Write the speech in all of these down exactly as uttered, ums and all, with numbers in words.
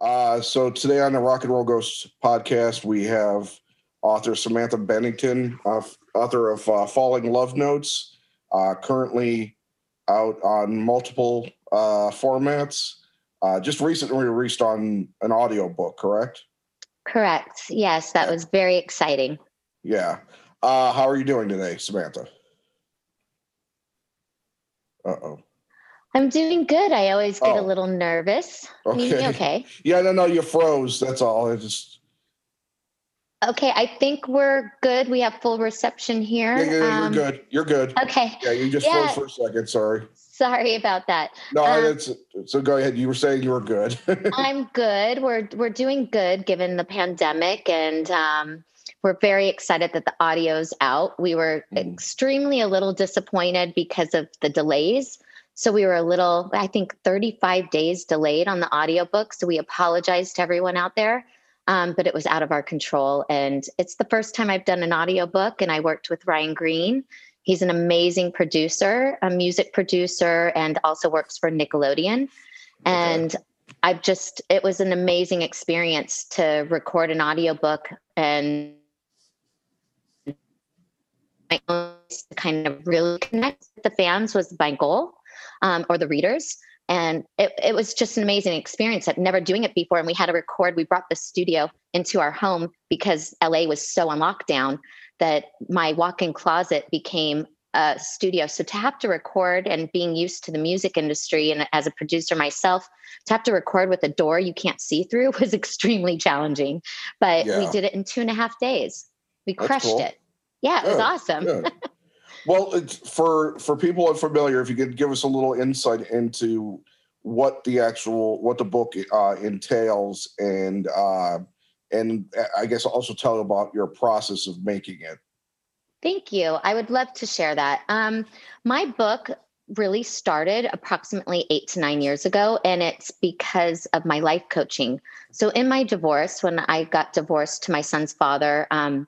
Uh, so today on the Rock and Roll Ghosts podcast, we have author Samantha Bennington, uh, author of uh, Falling Love Notes, uh, currently out on multiple uh, formats, uh, just recently released on an audiobook, correct? Correct. Yes, that was very exciting. Yeah. Uh, how are you doing today, Samantha? Uh-oh. I'm doing good. I always get oh. a little nervous. Okay. okay. Yeah, no, no, you froze. That's all. I just. Okay, I think we're good. We have full reception here. Yeah, yeah, um, you're good. You're good. Okay. Yeah, you just yeah. froze for a second. Sorry. Sorry about that. No, um, it's, so go ahead. You were saying you were good. I'm good. We're we're doing good given the pandemic, and um, we're very excited that the audio's out. We were mm. extremely a little disappointed because of the delays. So we were a little, I think, thirty-five days delayed on the audiobook. So we apologize to everyone out there, um, but it was out of our control. And it's the first time I've done an audiobook, and I worked with Ryan Green. He's an amazing producer, a music producer, and also works for Nickelodeon. And okay. I've just, it was an amazing experience to record an audiobook and my own kind of really connect with the fans was my goal. Um, or the readers. And it, it was just an amazing experience. I've never doing it before. And we had to record, we brought the studio into our home because L A was so on lockdown that my walk-in closet became a studio. So to have to record, and being used to the music industry and as a producer myself, to have to record with a door you can't see through was extremely challenging, but yeah. we did it in two and a half days. We That's crushed cool. it. Yeah, it yeah, was awesome. Yeah. Well, it's for, for people unfamiliar, if you could give us a little insight into what the actual, what the book uh, entails, and uh, and I guess also tell about your process of making it. Thank you. I would love to share that. Um, my book really started approximately eight to nine years ago, and it's because of my life coaching. So in my divorce, when I got divorced to my son's father um,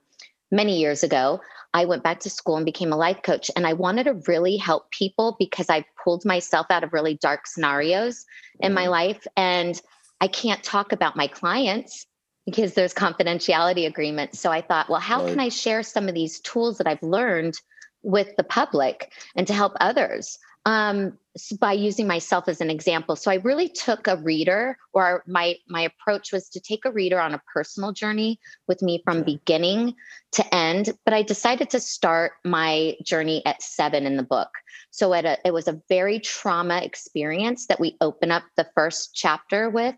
many years ago, I went back to school and became a life coach, and I wanted to really help people because I pulled myself out of really dark scenarios mm-hmm. in my life, and I can't talk about my clients because there's confidentiality agreements. So I thought, well, how right. can I share some of these tools that I've learned with the public and to help others um, by using myself as an example? So I really took a reader, or my, my approach was to take a reader on a personal journey with me from beginning to end. But I decided to start my journey at seven in the book. So at a, it was a very trauma experience that we open up the first chapter with.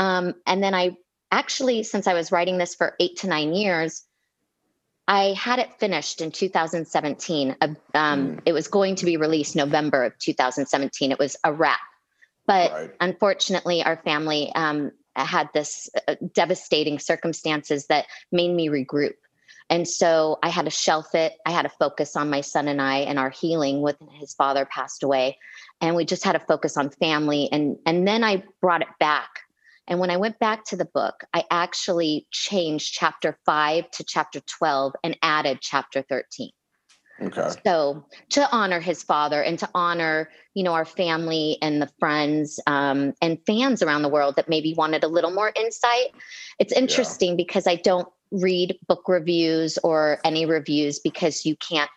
Um, and then I actually, since I was writing this for eight to nine years, I had it finished in two thousand seventeen. Um, mm. It was going to be released November of two thousand seventeen. It was a wrap. But right. unfortunately, our family um, had this uh, devastating circumstances that made me regroup. And so I had to shelf it. I had to focus on my son and I and our healing with his father passed away. And we just had to focus on family. And, and then I brought it back. And when I went back to the book, I actually changed chapter five to chapter twelve and added chapter thirteen. Okay. So to honor his father and to honor, you know, our family and the friends um, and fans around the world that maybe wanted a little more insight. It's interesting yeah. because I don't read book reviews or any reviews because you can't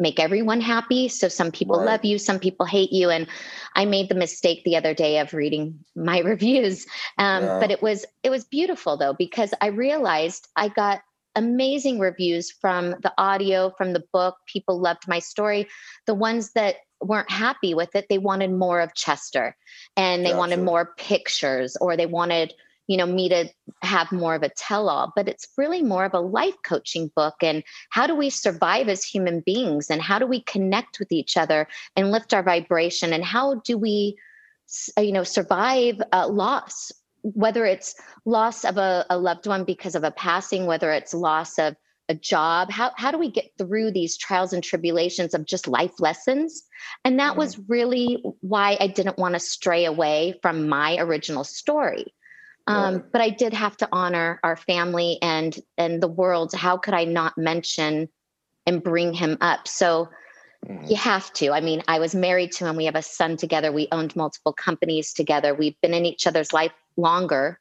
make everyone happy. So some people right. love you, some people hate you. And I made the mistake the other day of reading my reviews. Um, yeah. But it was, it was beautiful though, because I realized I got amazing reviews from the audio, from the book. People loved my story. The ones that weren't happy with it, they wanted more of Chester, and they gotcha. wanted more pictures, or they wanted, you know, me to have more of a tell-all. But it's really more of a life coaching book, and how do we survive as human beings, and how do we connect with each other and lift our vibration, and how do we, you know, survive uh, loss, whether it's loss of a, a loved one because of a passing, whether it's loss of a job, how how do we get through these trials and tribulations of just life lessons? And that mm-hmm. was really why I didn't want to stray away from my original story. Um, but I did have to honor our family and and the world. How could I not mention and bring him up? So mm. you have to. I mean, I was married to him. We have a son together. We owned multiple companies together. We've been in each other's life longer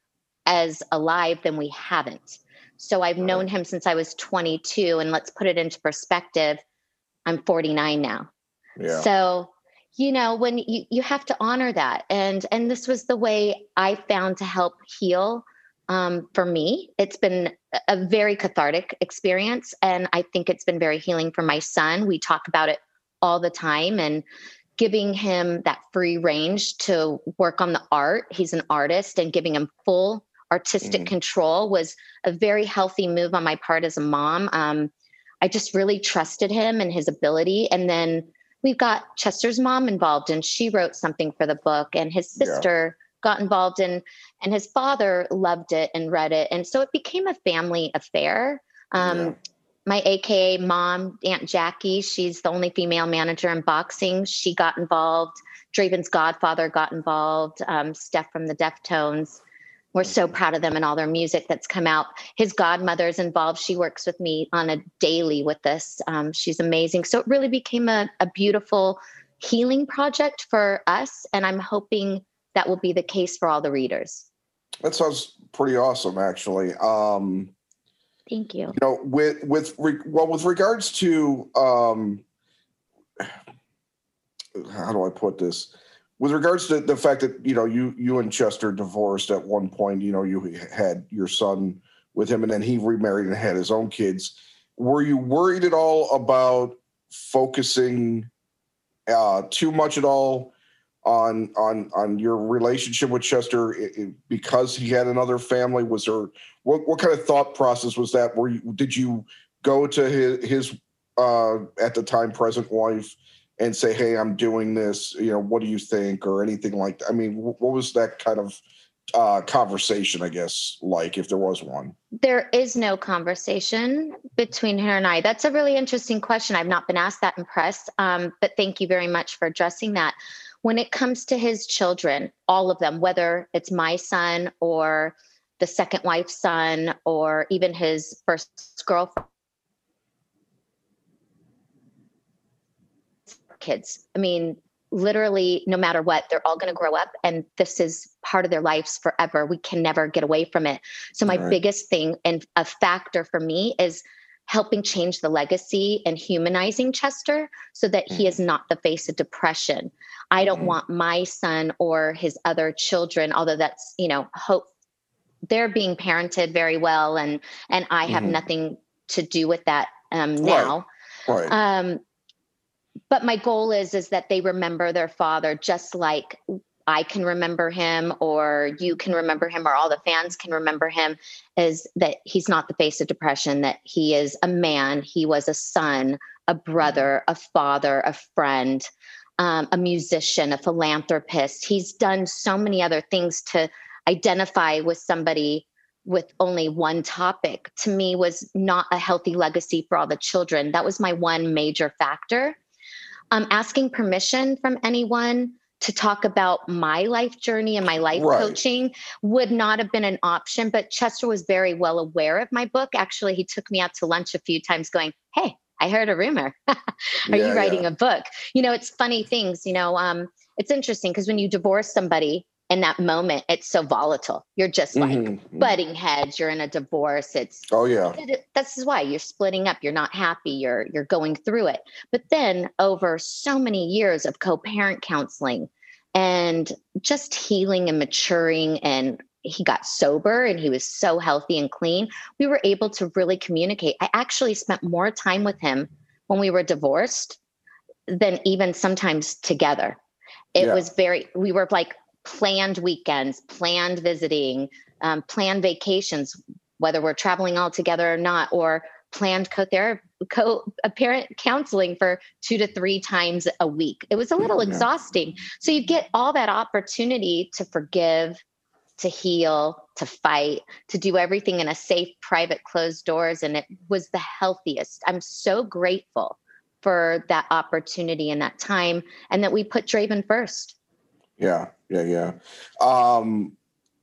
as alive, then we haven't. So I've right. known him since I was twenty-two, and let's put it into perspective. I'm forty-nine now. Yeah. So, you know, when you, you have to honor that. And, and this was the way I found to help heal. Um, for me, it's been a very cathartic experience. And I think it's been very healing for my son. We talk about it all the time, and giving him that free range to work on the art. He's an artist, and giving him full artistic mm. control was a very healthy move on my part as a mom. Um, I just really trusted him and his ability. And then we got Chester's mom involved, and she wrote something for the book, and his sister yeah. got involved in, and his father loved it and read it. And so it became a family affair. Um, yeah. My A K A mom, Aunt Jackie, she's the only female manager in boxing. She got involved. Draven's godfather got involved. Um, Steph from the Deftones. We're so proud of them and all their music that's come out. His godmother's involved. She works with me on a daily with this. Um, she's amazing. So it really became a, a beautiful healing project for us. And I'm hoping that will be the case for all the readers. That sounds pretty awesome, actually. Um, Thank you. You know, with, with, re- well, with regards to, um, how do I put this? With regards to the fact that, you know, you, you and Chester divorced at one point, you know, you had your son with him, and then he remarried and had his own kids. Were you worried at all about focusing uh, too much at all on, on, on your relationship with Chester it, it, because he had another family? Was there, what, what kind of thought process was that? Were you, did you go to his, his uh, at the time present wife and say, hey, I'm doing this, you know, what do you think, or anything like that? I mean, what was that kind of uh, conversation, I guess, like, if there was one? There is no conversation between her and I. That's a really interesting question. I've not been asked that in press, um, but thank you very much for addressing that. When it comes to his children, all of them, whether it's my son or the second wife's son or even his first girlfriend, kids. I mean, literally, no matter what, they're all going to grow up, and this is part of their lives forever. We can never get away from it. So my right. biggest thing and a factor for me is helping change the legacy and humanizing Chester so that mm. he is not the face of depression. I don't mm. want my son or his other children, although that's, you know, hope they're being parented very well. And, and I have mm. nothing to do with that um, now. Right. Right. Um, But my goal is, is that they remember their father just like I can remember him, or you can remember him, or all the fans can remember him, is that he's not the face of depression, that he is a man. He was a son, a brother, a father, a friend, um, a musician, a philanthropist. He's done so many other things. To identify with somebody with only one topic, to me, was not a healthy legacy for all the children. That was my one major factor. Um, asking permission from anyone to talk about my life journey and my life right. coaching would not have been an option, but Chester was very well aware of my book. Actually, he took me out to lunch a few times going, hey, I heard a rumor. Are yeah, you writing yeah. a book? You know, it's funny things, you know, um, it's interesting because when you divorce somebody in that moment, it's so volatile. You're just like mm-hmm. butting heads. You're in a divorce. It's, oh yeah. That's why you're splitting up. You're not happy. You're, you're going through it. But then over so many years of co-parent counseling and just healing and maturing, and he got sober and he was so healthy and clean, we were able to really communicate. I actually spent more time with him when we were divorced than even sometimes together. It yeah. was very, we were like, planned weekends, planned visiting, um, planned vacations, whether we're traveling all together or not, or planned co-therapy, co-parent counseling for two to three times a week. It was a little yeah. exhausting. So you get all that opportunity to forgive, to heal, to fight, to do everything in a safe, private, closed doors. And it was the healthiest. I'm so grateful for that opportunity and that time, and that we put Draven first. Yeah, yeah, yeah. Um,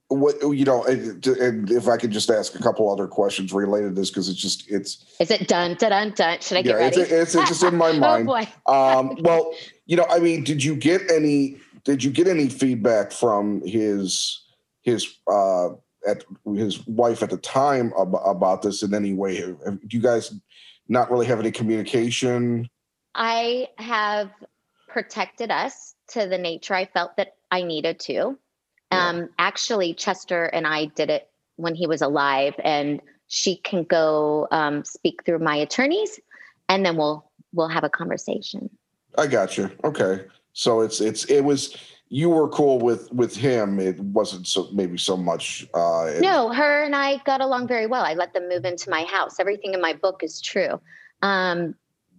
what you know, and, and if I could just ask a couple other questions related to this, because it's just it's. Is it done? Done? Done? Should I get yeah, ready? It's, it's, it's just in my mind. Oh boy. um, well, you know, I mean, did you get any? Did you get any feedback from his his uh, at his wife at the time ab- about this in any way? Do you guys not really have any communication? I have protected us to the nature I felt that I needed to. Yeah. Um, actually, Chester and I did it when he was alive, and she can go um, speak through my attorneys, and then we'll we'll have a conversation. I got you. Okay, so it's it's it was. You were cool with, with him. It wasn't so maybe so much. Uh, no, her and I got along very well. I let them move into my house. Everything in my book is true. Um,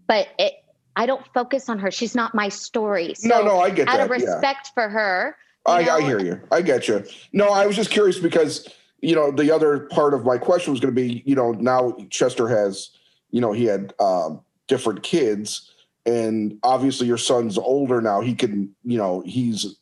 but it, I don't focus on her. She's not my story. So no, no, I get that. Out of respect yeah. for her. I, I hear you. I get you. No, I was just curious because, you know, the other part of my question was going to be, you know, now Chester has, you know, he had um, different kids. And obviously your son's older now. He can, you know, he's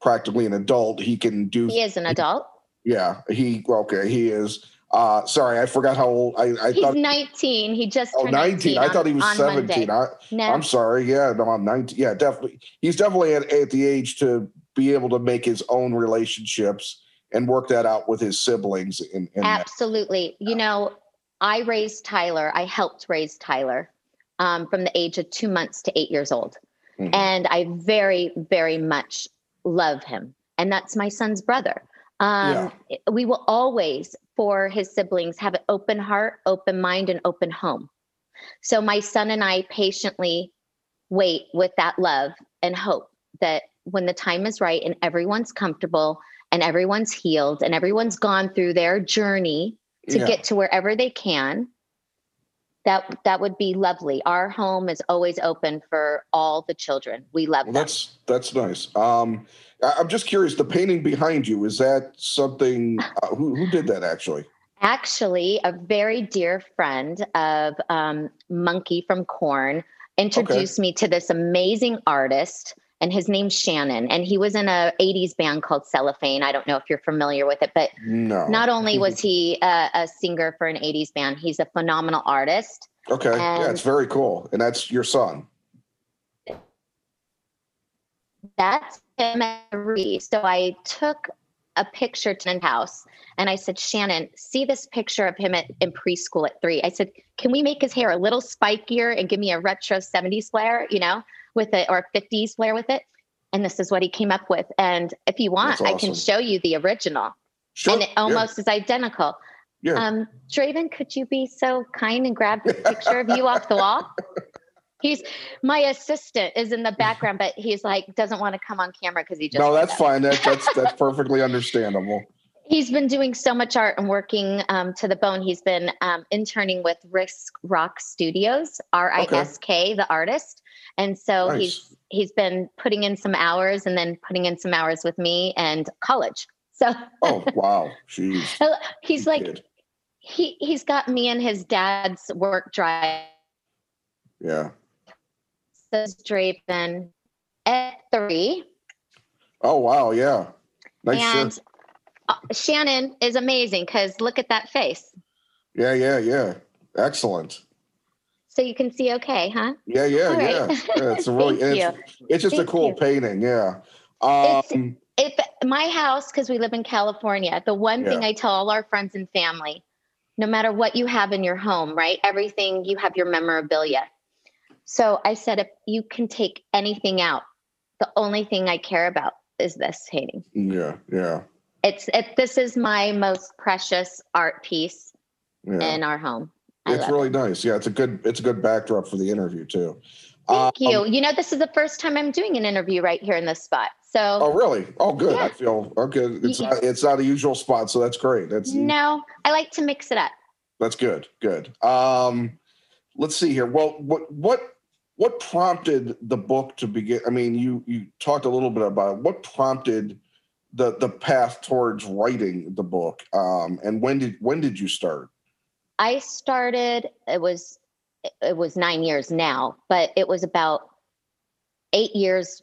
practically an adult. He can do. He is an adult. Yeah. He, okay, he is. Uh, sorry, I forgot how old. I, I He's thought, nineteen. He just turned nineteen. nineteen. I on, thought he was seventeen. I, no. I'm sorry. Yeah, no, I'm nineteen. Yeah, definitely. He's definitely at, at the age to be able to make his own relationships and work that out with his siblings. In, in Absolutely. That. You know, I raised Tyler. I helped raise Tyler. Um, from the age of two months to eight years old. Mm-hmm. And I very, very much love him. And that's my son's brother. Um, yeah. We will always, for his siblings, have an open heart, open mind, and open home. So my son and I patiently wait with that love and hope that when the time is right and everyone's comfortable and everyone's healed and everyone's gone through their journey to yeah. get to wherever they can, That that would be lovely. Our home is always open for all the children. We love well, them. That's that's nice. Um, I, I'm just curious. The painting behind you, is that something? Uh, who who did that actually? Actually, a very dear friend of um, Monkey from Corn introduced okay. me to this amazing artist, and his name's Shannon. And he was in a eighties band called Cellophane. I don't know if you're familiar with it, but no. Not only was he a, a singer for an eighties band, he's a phenomenal artist. Okay. And yeah, it's very cool. And that's your son. That's him at three. So I took a picture to his house and I said, Shannon, see this picture of him at, in preschool at three. I said, can we make his hair a little spikier and give me a retro seventies flair, you know? With it, or fifties flair with it, and this is what he came up with. And if you want, awesome. I can show you the original, sure. and it almost yeah. is identical. Yeah. Um, Draven, could you be so kind and grab the picture of you off the wall? He's my assistant is in the background, but he's like doesn't want to come on camera because he just no. That's fine. That, that's that's perfectly understandable. He's been doing so much art and working um, to the bone. He's been um, interning with Risk Rock Studios, R I S K, okay. the artist. And so nice. he's he's been putting in some hours and then putting in some hours with me and college. So oh wow, jeez. He's like kid. he he's got me and his dad's work drive. Yeah. Says Draven at three. Oh wow, yeah. Nice. And uh, Shannon is amazing because look at that face. Yeah, yeah, yeah. Excellent. So you can see okay, huh? Yeah, yeah, right. yeah. yeah. It's a really, it's, it's just Thank a cool you. painting, yeah. Um, it's, if my house, because we live in California, the one yeah. thing I tell all our friends and family, no matter what you have in your home, right? Everything, you have your memorabilia. So I said, if you can take anything out, the only thing I care about is this painting. Yeah, yeah. It's it, This is my most precious art piece yeah. in our home. I it's really it. nice. Yeah, it's a good it's a good backdrop for the interview too. Thank um, you. You know, this is the first time I'm doing an interview right here in this spot. So Oh really? Oh good. Yeah. I feel okay. It's yeah. not it's not a usual spot, so that's great. That's No, I like to mix it up. That's good. Good. Um let's see here. Well, what what what prompted the book to begin? I mean, you you talked a little bit about it. What prompted the the path towards writing the book? Um and when did when did you start? I started, it was, it was nine years now, but it was about eight years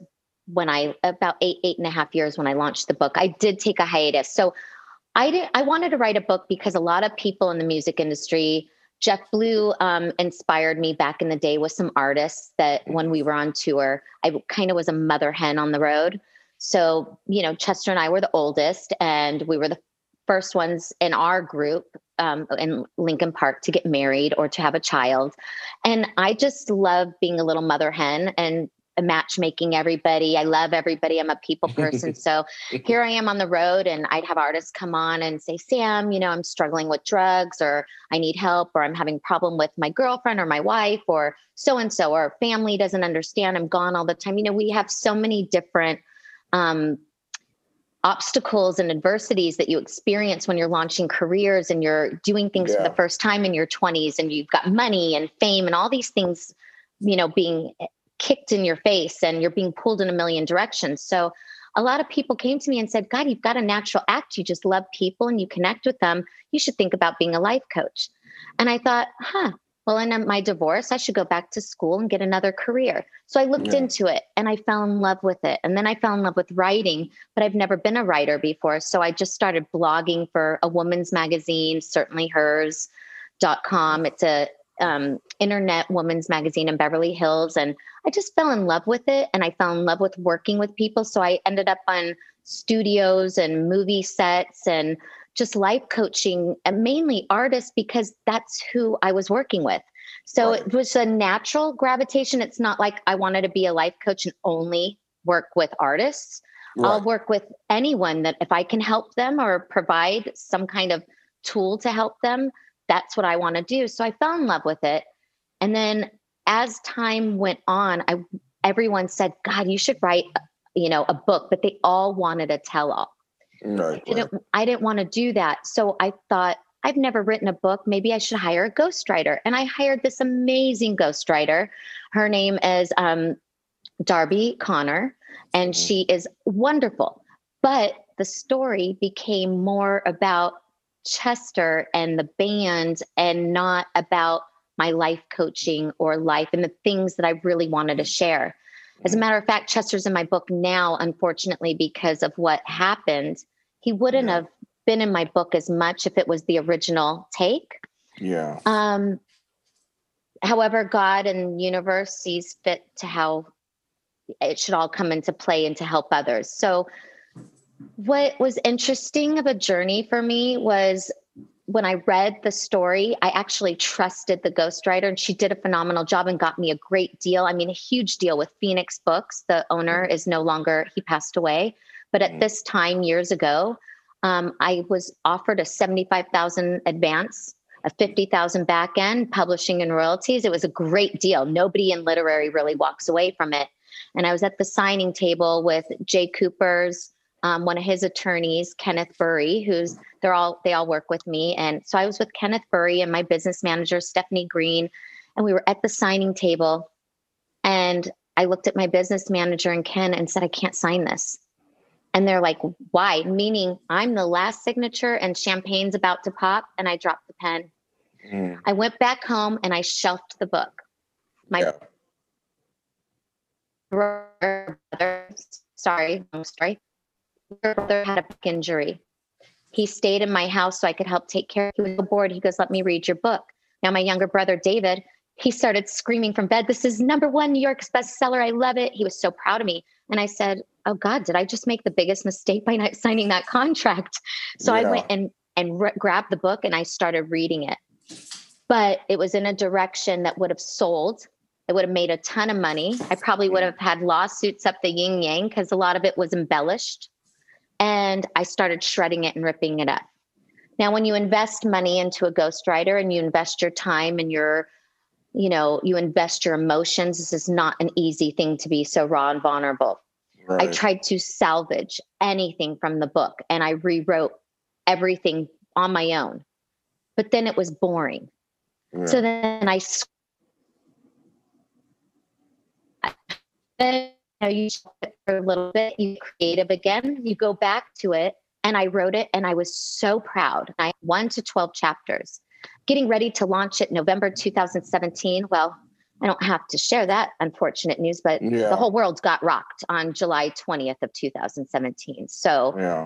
when I, about eight, eight and a half years when I launched the book. I did take a hiatus. So I did, I wanted to write a book because a lot of people in the music industry, Jeff Blue um, inspired me back in the day with some artists that when we were on tour, I kind of was a mother hen on the road. So, you know, Chester and I were the oldest and we were the first ones in our group um, in Linkin Park to get married or to have a child. And I just love being a little mother hen and matchmaking everybody. I love everybody. I'm a people person. So here I am on the road and I'd have artists come on and say, Sam, you know, I'm struggling with drugs, or I need help, or I'm having a problem with my girlfriend or my wife, or so-and-so, or family doesn't understand. I'm gone all the time. You know, we have so many different, um, obstacles and adversities that you experience when you're launching careers and you're doing things yeah. for the first time in your twenties, and you've got money and fame and all these things, you know, being kicked in your face, and you're being pulled in a million directions. So a lot of people came to me and said, God, you've got a natural act. You just love people and you connect with them. You should think about being a life coach. And I thought, huh, well, in my divorce, I should go back to school and get another career. So I looked yeah. into it and I fell in love with it. And then I fell in love with writing, but I've never been a writer before. So I just started blogging for a woman's magazine, certainly hers dot com. It's a um, internet woman's magazine in Beverly Hills. And I just fell in love with it. And I fell in love with working with people. So I ended up on studios and movie sets and just life coaching, and mainly artists, because that's who I was working with. So right. it was a natural gravitation. It's not like I wanted to be a life coach and only work with artists. Right. I'll work with anyone that if I can help them or provide some kind of tool to help them, that's what I want to do. So I fell in love with it. And then as time went on, I, everyone said, God, you should write, you know, a book, but they all wanted a tell-all. No, I, didn't, I didn't want to do that. So I thought, I've never written a book. Maybe I should hire a ghostwriter. And I hired this amazing ghostwriter. Her name is um, Darby Connor, and mm-hmm. she is wonderful. But the story became more about Chester and the band and not about my life coaching or life and the things that I really wanted to share. As a matter of fact, Chester's in my book now, unfortunately, because of what happened. He wouldn't yeah. have been in my book as much if it was the original take. Yeah. Um, however, God and universe sees fit to how it should all come into play and to help others. So what was interesting of a journey for me was when I read the story, I actually trusted the ghostwriter, and she did a phenomenal job and got me a great deal. I mean, a huge deal with Phoenix Books. The owner is no longer, he passed away. But at this time, years ago, um, I was offered a seventy-five thousand advance, a fifty thousand back end, publishing and royalties. It was a great deal. Nobody in literary really walks away from it. And I was at the signing table with Jay Cooper's, Um, one of his attorneys, Kenneth Burry, who's they're all they all work with me. And so I was with Kenneth Burry and my business manager, Stephanie Green, and we were at the signing table. And I looked at my business manager and Ken and said, I can't sign this. And they're like, why? Meaning I'm the last signature and champagne's about to pop. And I dropped the pen. Mm. I went back home and I shelved the book. My brother, yeah. sorry, long story. My brother had a back injury. He stayed in my house so I could help take care. He was bored. He goes, let me read your book. Now my younger brother, David, he started screaming from bed, this is number one New York's bestseller. I love it. He was so proud of me. And I said, oh God, did I just make the biggest mistake by not signing that contract? So yeah. I went and, and re- grabbed the book and I started reading it. But it was in a direction that would have sold. I would have made a ton of money. I probably would have had lawsuits up the yin yang because a lot of it was embellished. And I started shredding it and ripping it up. Now, when you invest money into a ghostwriter and you invest your time and your, you know, you invest your emotions, this is not an easy thing to be so raw and vulnerable. Right. I tried to salvage anything from the book and I rewrote everything on my own, but then it was boring. Yeah. So then I, I Now you show it for a little bit, you creative again, you go back to it. And I wrote it and I was so proud. I had one to twelve chapters, getting ready to launch it November two thousand seventeen. Well, I don't have to share that unfortunate news, but yeah. the whole world got rocked on July twentieth of two thousand seventeen. So yeah.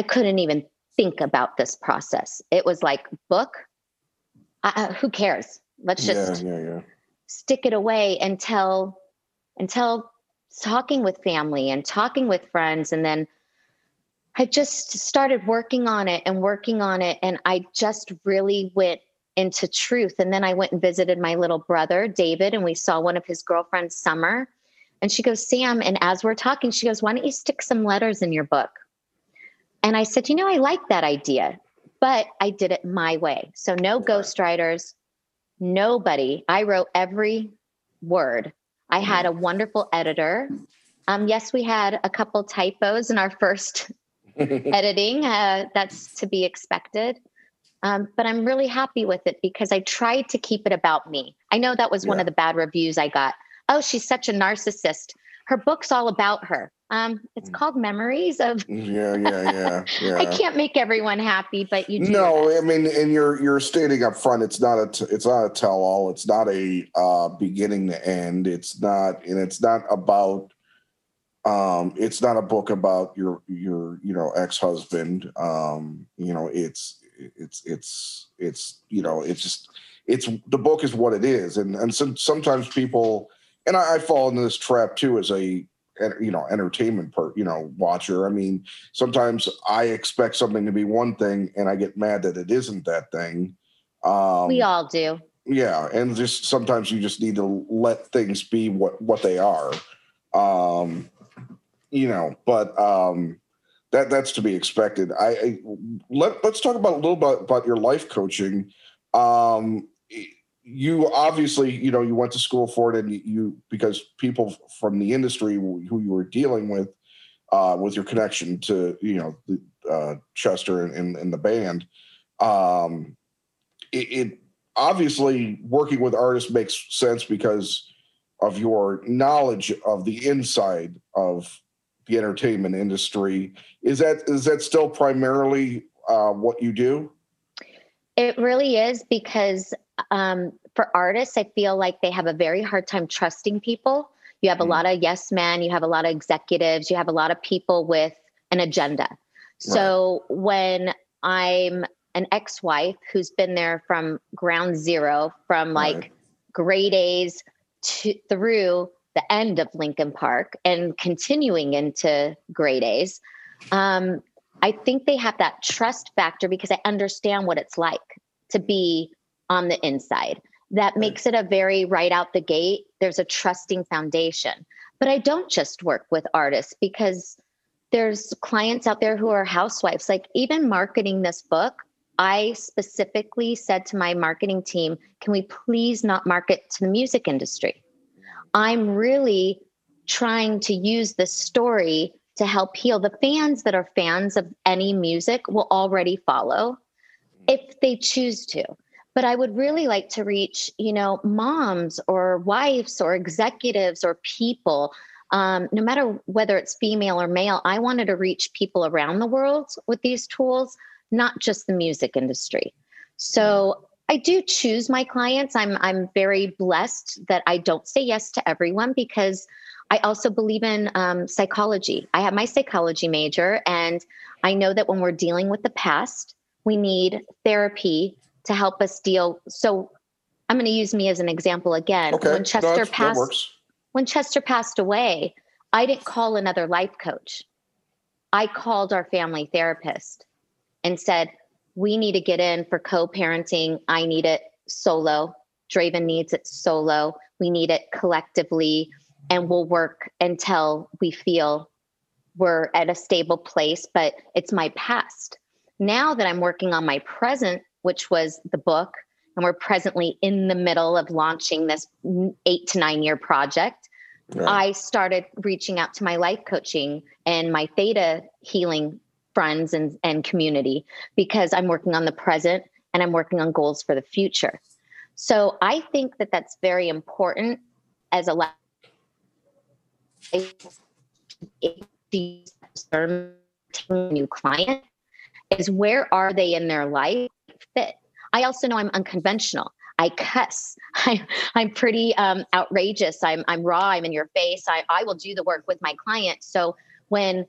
I couldn't even think about this process. It was like, book, uh, who cares? Let's just yeah, yeah, yeah. stick it away until, until, talking with family and talking with friends. And then I just started working on it and working on it. And I just really went into truth. And then I went and visited my little brother, David, and we saw one of his girlfriends, Summer. And she goes, Sam, and as we're talking, she goes, why don't you stick some letters in your book? And I said, you know, I like that idea, but I did it my way. So no ghostwriters, nobody. I wrote every word. I had a wonderful editor. Um, yes, we had a couple typos in our first editing. Uh, that's to be expected. Um, but I'm really happy with it because I tried to keep it about me. I know that was yeah. one of the bad reviews I got. Oh, she's such a narcissist. Her book's all about her. Um, it's called Memories of. yeah, yeah, yeah, yeah. I can't make everyone happy, but you do. No, I mean, and you're you're stating up front, it's not a t- it's not a tell all. It's not a uh, beginning to end. It's not, and it's not about. Um, it's not a book about your your you know ex-husband. Um, you know, it's it's it's it's you know it's just it's the book is what it is, and and some, sometimes people. And I, I fall into this trap too, as a you know entertainment per you know watcher. I mean, sometimes I expect something to be one thing, and I get mad that it isn't that thing. Um, we all do. Yeah, and just sometimes you just need to let things be what what they are. Um, you know, but um, that that's to be expected. I, I let let's talk about a little bit about your life coaching. Um, You obviously, you know, you went to school for it, and you because people from the industry who you were dealing with, uh, with your connection to, you know, uh, Chester and, and the band, um, it, it obviously working with artists makes sense because of your knowledge of the inside of the entertainment industry. Is that is that still primarily uh, what you do? It really is because. Um, for artists, I feel like they have a very hard time trusting people. You have mm-hmm. a lot of yes men, you have a lot of executives, you have a lot of people with an agenda. Right. So when I'm an ex-wife who's been there from ground zero, from like right. Grey Days to, through the end of Linkin Park and continuing into Grey Days, um, I think they have that trust factor because I understand what it's like to be on the inside. That makes it a very right out the gate. There's a trusting foundation. But I don't just work with artists because there's clients out there who are housewives. Like even marketing this book, I specifically said to my marketing team, can we please not market to the music industry? I'm really trying to use this story to help heal. The fans that are fans of any music will already follow if they choose to. But I would really like to reach, you know, moms or wives or executives or people, um, no matter whether it's female or male. I wanted to reach people around the world with these tools, not just the music industry. So I do choose my clients. I'm I'm very blessed that I don't say yes to everyone because I also believe in um, psychology. I have my psychology major, and I know that when we're dealing with the past, we need therapy to help us deal. So I'm going to use me as an example again. Okay. When Chester That's, passed, when Chester passed away, I didn't call another life coach. I called our family therapist and said, we need to get in for co-parenting. I need it solo. Draven needs it solo. We need it collectively, and we'll work until we feel we're at a stable place, but it's my past. Now that I'm working on my present, which was the book, and we're presently in the middle of launching this eight to nine year project. Right. I started reaching out to my life coaching and my theta healing friends and, and community because I'm working on the present and I'm working on goals for the future. So I think that that's very important as a life new client is where are they in their life? Fit. I also know I'm unconventional. I cuss. I, I'm pretty um, outrageous. I'm I'm raw. I'm in your face. I, I will do the work with my client. So when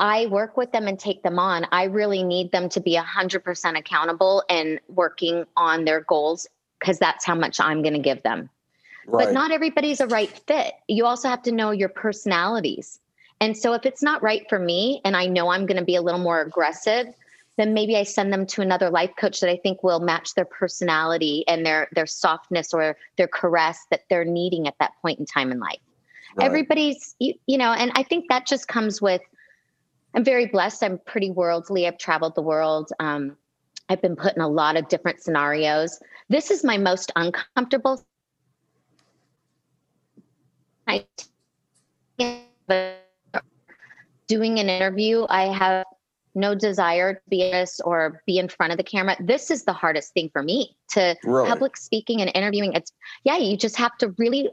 I work with them and take them on, I really need them to be one hundred percent accountable and working on their goals because that's how much I'm going to give them. Right. But not everybody's a right fit. You also have to know your personalities. And so if it's not right for me and I know I'm going to be a little more aggressive, then maybe I send them to another life coach that I think will match their personality and their, their softness or their caress that they're needing at that point in time in life. Right. Everybody's, you, you know, and I think that just comes with, I'm very blessed. I'm pretty worldly. I've traveled the world. Um, I've been put in a lot of different scenarios. This is my most uncomfortable. I, doing an interview, I have no desire to be this or be in front of the camera. This is the hardest thing for me to really? Public speaking and interviewing. It's yeah, you just have to really,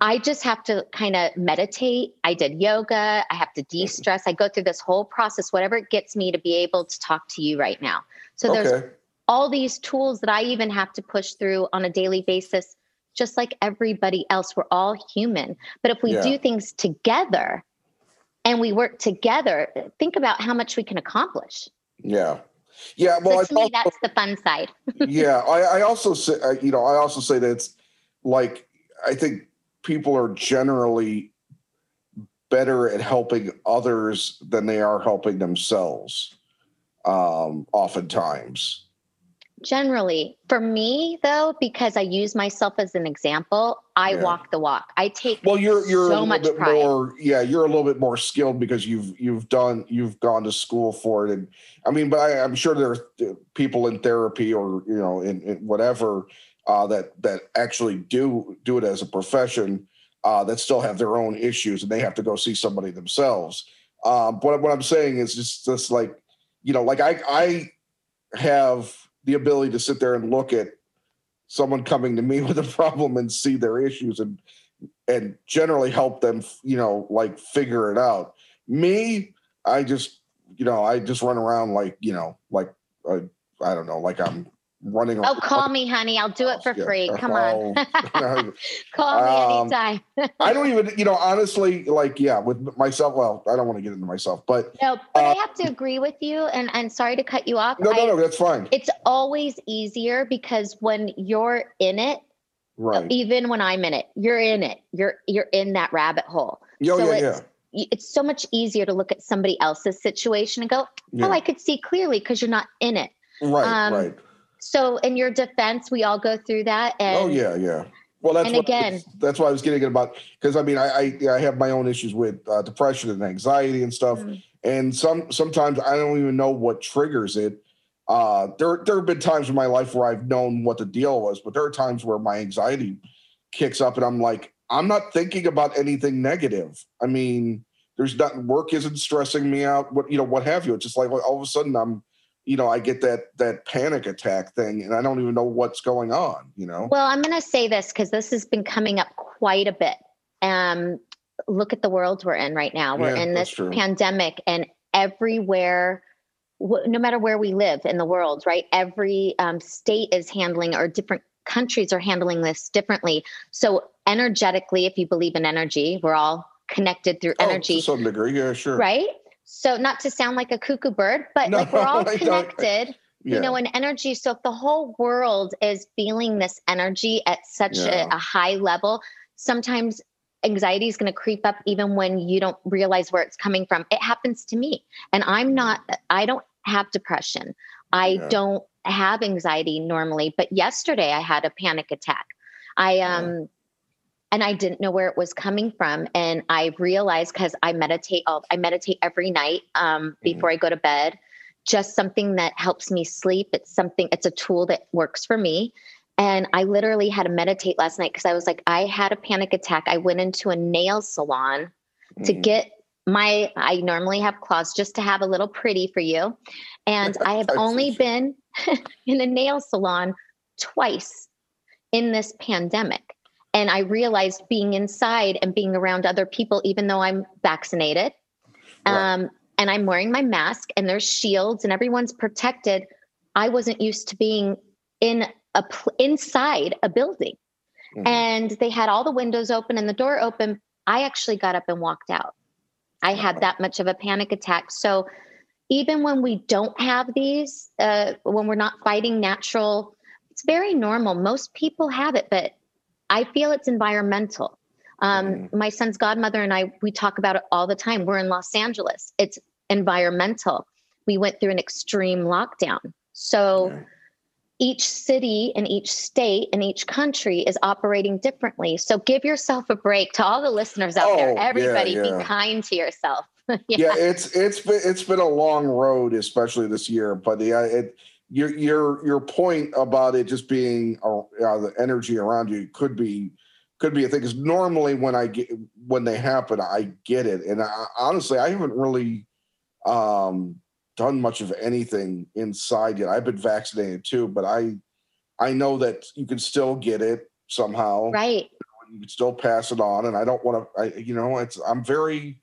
I just have to kind of meditate. I did yoga. I have to de-stress. I go through this whole process, whatever it gets me to be able to talk to you right now. So okay. there's all these tools that I even have to push through on a daily basis, just like everybody else. We're all human, but if we yeah. do things together and we work together, think about how much we can accomplish. Yeah. Yeah. Well, so to I me, also, that's the fun side. yeah. I, I also say, you know, I also say that it's like, I think, people are generally better at helping others than they are helping themselves. Um, oftentimes. Generally for me though, because I use myself as an example, I yeah. walk the walk. I take well, you're, you're so a much bit pride. More, yeah. You're a little bit more skilled because you've, you've done, you've gone to school for it. And I mean, but I, I'm sure there are people in therapy or, you know, in, in whatever, Uh, that that actually do do it as a profession uh, that still have their own issues and they have to go see somebody themselves. Um, but what I'm saying is just, just like, you know, like I, I have the ability to sit there and look at someone coming to me with a problem and see their issues and and generally help them, you know, like figure it out. Me, I just, you know, I just run around like, you know, like, uh, I don't know, like I'm running oh around. Call me honey, I'll do it for yeah. free, come oh. on. Call me anytime. um, I don't even, you know, honestly, like yeah with myself, well, I don't want to get into myself, but no but uh, I have to agree with you, and and sorry to cut you off. No no, I, no that's fine. It's always easier because when you're in it, right, even when I'm in it, you're in it, you're you're in that rabbit hole. Yo, so yeah it's, yeah it's so much easier to look at somebody else's situation and go, oh yeah. I could see clearly because you're not in it. Right. um, right So in your defense, we all go through that. And, oh, yeah, yeah. Well, that's, and what, again, that's why I was getting it about, because, I mean, I, I I have my own issues with uh, depression and anxiety and stuff. Mm-hmm. And some sometimes I don't even know what triggers it. Uh, there, there have been times in my life where I've known what the deal was, but there are times where my anxiety kicks up and I'm like, I'm not thinking about anything negative. I mean, there's not, work isn't stressing me out, what you know, what have you. It's just like all of a sudden I'm, you know, I get that, that panic attack thing and I don't even know what's going on, you know? Well, I'm going to say this because this has been coming up quite a bit. Um, look at the world we're in right now. We're yeah, in this pandemic and everywhere, w- no matter where we live in the world, right? Every um, state is handling, or different countries are handling this differently. So energetically, if you believe in energy, we're all connected through energy. Oh, to some degree, yeah, sure. Right? So not to sound like a cuckoo bird, but no, like we're all connected, yeah. you know, in energy. So if the whole world is feeling this energy at such yeah. a, a high level, sometimes anxiety is going to creep up even when you don't realize where it's coming from. It happens to me. And I'm not, I don't have depression. I yeah. don't have anxiety normally, but yesterday I had a panic attack. I, um, yeah. And I didn't know where it was coming from. And I realized, because I meditate all, I meditate every night um, mm-hmm. before I go to bed, just something that helps me sleep. It's something, it's a tool that works for me. And I literally had to meditate last night because I was like, I had a panic attack. I went into a nail salon mm-hmm. to get my, I normally have claws just to have a little pretty for you. And I have only been in a nail salon twice in this pandemic. And I realized being inside and being around other people, even though I'm vaccinated, um, right. and I'm wearing my mask and there's shields and everyone's protected, I wasn't used to being in a pl- inside a building. Mm-hmm. And they had all the windows open and the door open. I actually got up and walked out. I had oh. that much of a panic attack. So even when we don't have these, uh, when we're not fighting natural, it's very normal. Most people have it, but I feel it's environmental. Um, my son's godmother and I, we talk about it all the time. We're in Los Angeles. It's environmental. We went through an extreme lockdown. So yeah. each city and each state and each country is operating differently. So give yourself a break. To all the listeners out oh, there, everybody yeah, yeah. be kind to yourself. yeah. yeah, it's it's been, it's been a long road, especially this year. But the uh, it, your your your point about it just being uh, uh, the energy around you could be. Could be a thing, because normally when I get when they happen, I get it. And I, honestly, I haven't really um, done much of anything inside yet. I've been vaccinated too, but I I know that you can still get it somehow, right? You can still pass it on, and I don't want to. I you know, it's I'm very,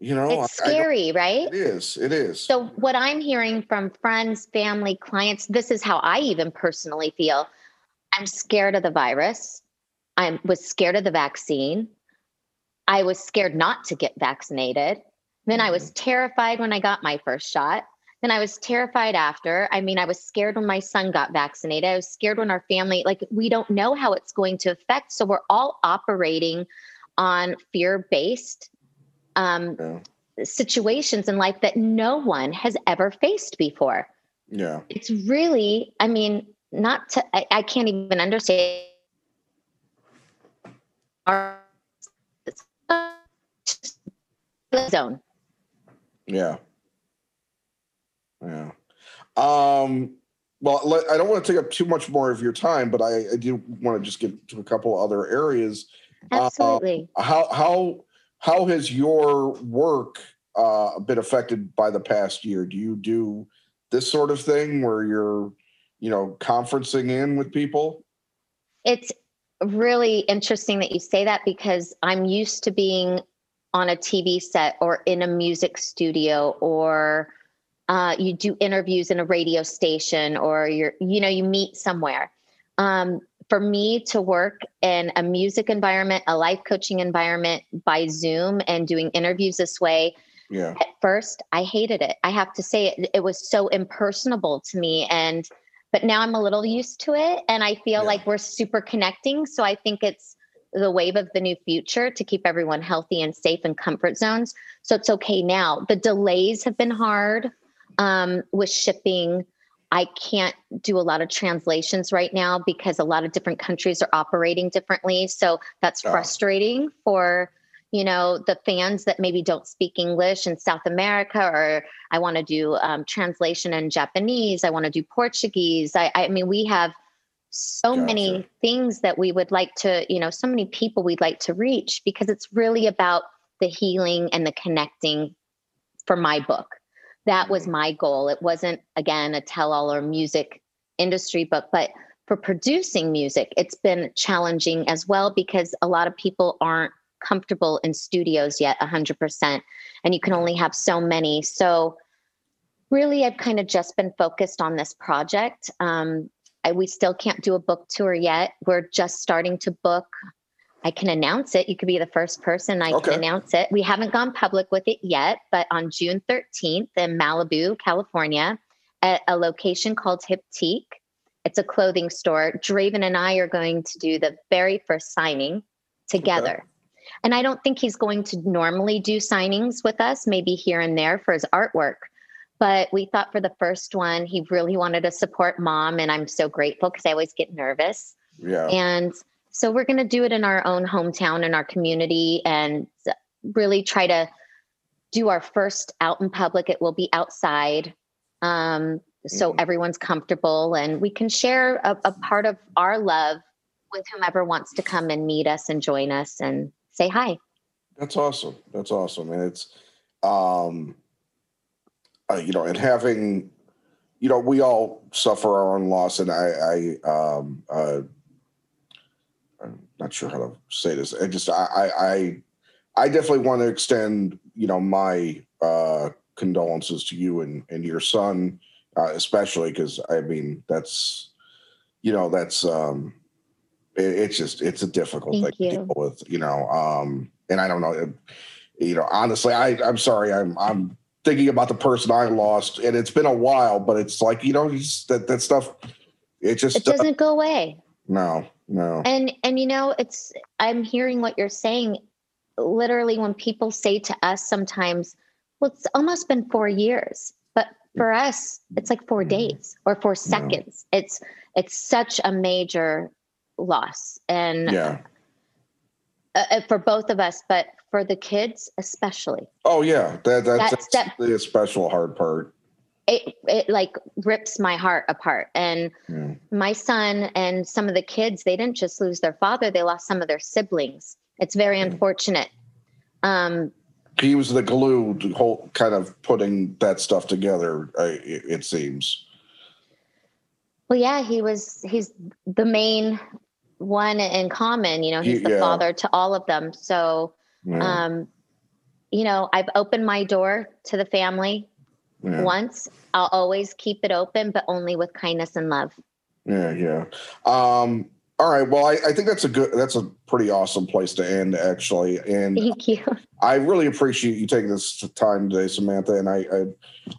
you know, it's scary, right? It is. It is. So what I'm hearing from friends, family, clients, this is how I even personally feel. I'm scared of the virus. I was scared of the vaccine. I was scared not to get vaccinated. Then I was terrified when I got my first shot. Then I was terrified after. I mean, I was scared when my son got vaccinated. I was scared when our family, like, we don't know how it's going to affect. So we're all operating on fear-based um, yeah. situations in life that no one has ever faced before. Yeah. It's really, I mean, Not to, I, I can't even understand. Our zone. Yeah. Yeah. Um, well, let, I don't want to take up too much more of your time, but I, I do want to just get to a couple other areas. Absolutely. Uh, how how how has your work uh, been affected by the past year? Do you do this sort of thing where you're you know, conferencing in with people? It's really interesting that you say that, because I'm used to being on a T V set or in a music studio, or uh, you do interviews in a radio station, or you're, you know, you meet somewhere. Um, for me to work in a music environment, a life coaching environment by Zoom and doing interviews this way, yeah. at first I hated it. I have to say it, it was so impersonable to me. And But now I'm a little used to it, and I feel yeah. like we're super connecting. So I think it's the wave of the new future to keep everyone healthy and safe in comfort zones. So it's okay now. The delays have been hard um, with shipping. I can't do a lot of translations right now because a lot of different countries are operating differently. So that's oh. frustrating for, you know, the fans that maybe don't speak English in South America, or I want to do um, translation in Japanese. I want to do Portuguese. I, I mean, we have so gotcha. many things that we would like to, you know, so many people we'd like to reach, because it's really about the healing and the connecting for my book. That was my goal. It wasn't, again, a tell-all or music industry book, but for producing music, it's been challenging as well, because a lot of people aren't comfortable in studios yet one hundred percent, and you can only have so many. So really, I've kind of just been focused on this project. Um, I, we still can't do a book tour yet. We're just starting to book. I can announce it. You could be the first person. I okay. can announce it. We haven't gone public with it yet, but on June thirteenth in Malibu, California, at a location called Hiptique. It's a clothing store. Draven and I are going to do the very first signing together. Okay. And I don't think he's going to normally do signings with us, maybe here and there for his artwork. But we thought for the first one, he really wanted to support mom. And I'm so grateful, because I always get nervous. Yeah. And so we're going to do it in our own hometown, in our community, and really try to do our first out in public. It will be outside. Um, so mm-hmm. everyone's comfortable, and we can share a, a part of our love with whomever wants to come and meet us and join us and say hi. That's awesome. That's awesome. And it's, um, uh, you know, and having, you know, we all suffer our own loss. And I, I, um, uh, I'm not sure how to say this. I just, I, I, I, I definitely want to extend, you know, my, uh, condolences to you and, and your son, uh, especially, because I mean, that's, you know, that's, um, it's just, it's a difficult Thank thing you. to deal with, you know, um, and I don't know, you know, honestly, I, I'm sorry, I'm, I'm thinking about the person I lost, and it's been a while, but it's like, you know, that, that stuff, it just it doesn't uh, go away. No, No. And, and, you know, it's, I'm hearing what you're saying. Literally when people say to us sometimes, well, it's almost been four years, but for us, it's like four days or four seconds. No. It's, it's such a major loss. And yeah. Uh, for both of us, but for the kids especially. Oh yeah, that, that's, that's, that's that, the special hard part. It it like rips my heart apart. And yeah. my son and some of the kids, they didn't just lose their father; they lost some of their siblings. It's very unfortunate. Um, he was the glue, to whole kind of putting that stuff together. Uh, it, it seems. Well, yeah, he was. He's the main one in common, you know, he's the yeah. father to all of them. So, yeah. um, you know, I've opened my door to the family yeah. once. I'll always keep it open, but only with kindness and love. Yeah. Yeah. Um, all right. Well, I, I think that's a good, that's a pretty awesome place to end actually. And thank you. I really appreciate you taking this time today, Samantha. And I, I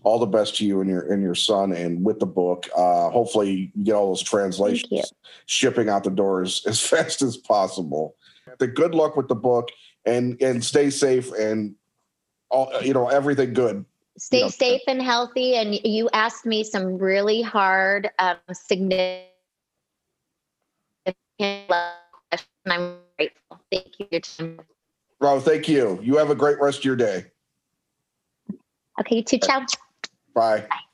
all the best to you and your, and your son and with the book. Uh, hopefully you get all those translations shipping out the doors as fast as possible. The good luck with the book and, and stay safe and all, you know, everything good. Stay you know. safe and healthy. And you asked me some really hard, um, significant and I'm grateful. Thank you. Rob, thank you. You have a great rest of your day. Okay, you too. Ciao. Bye. Bye.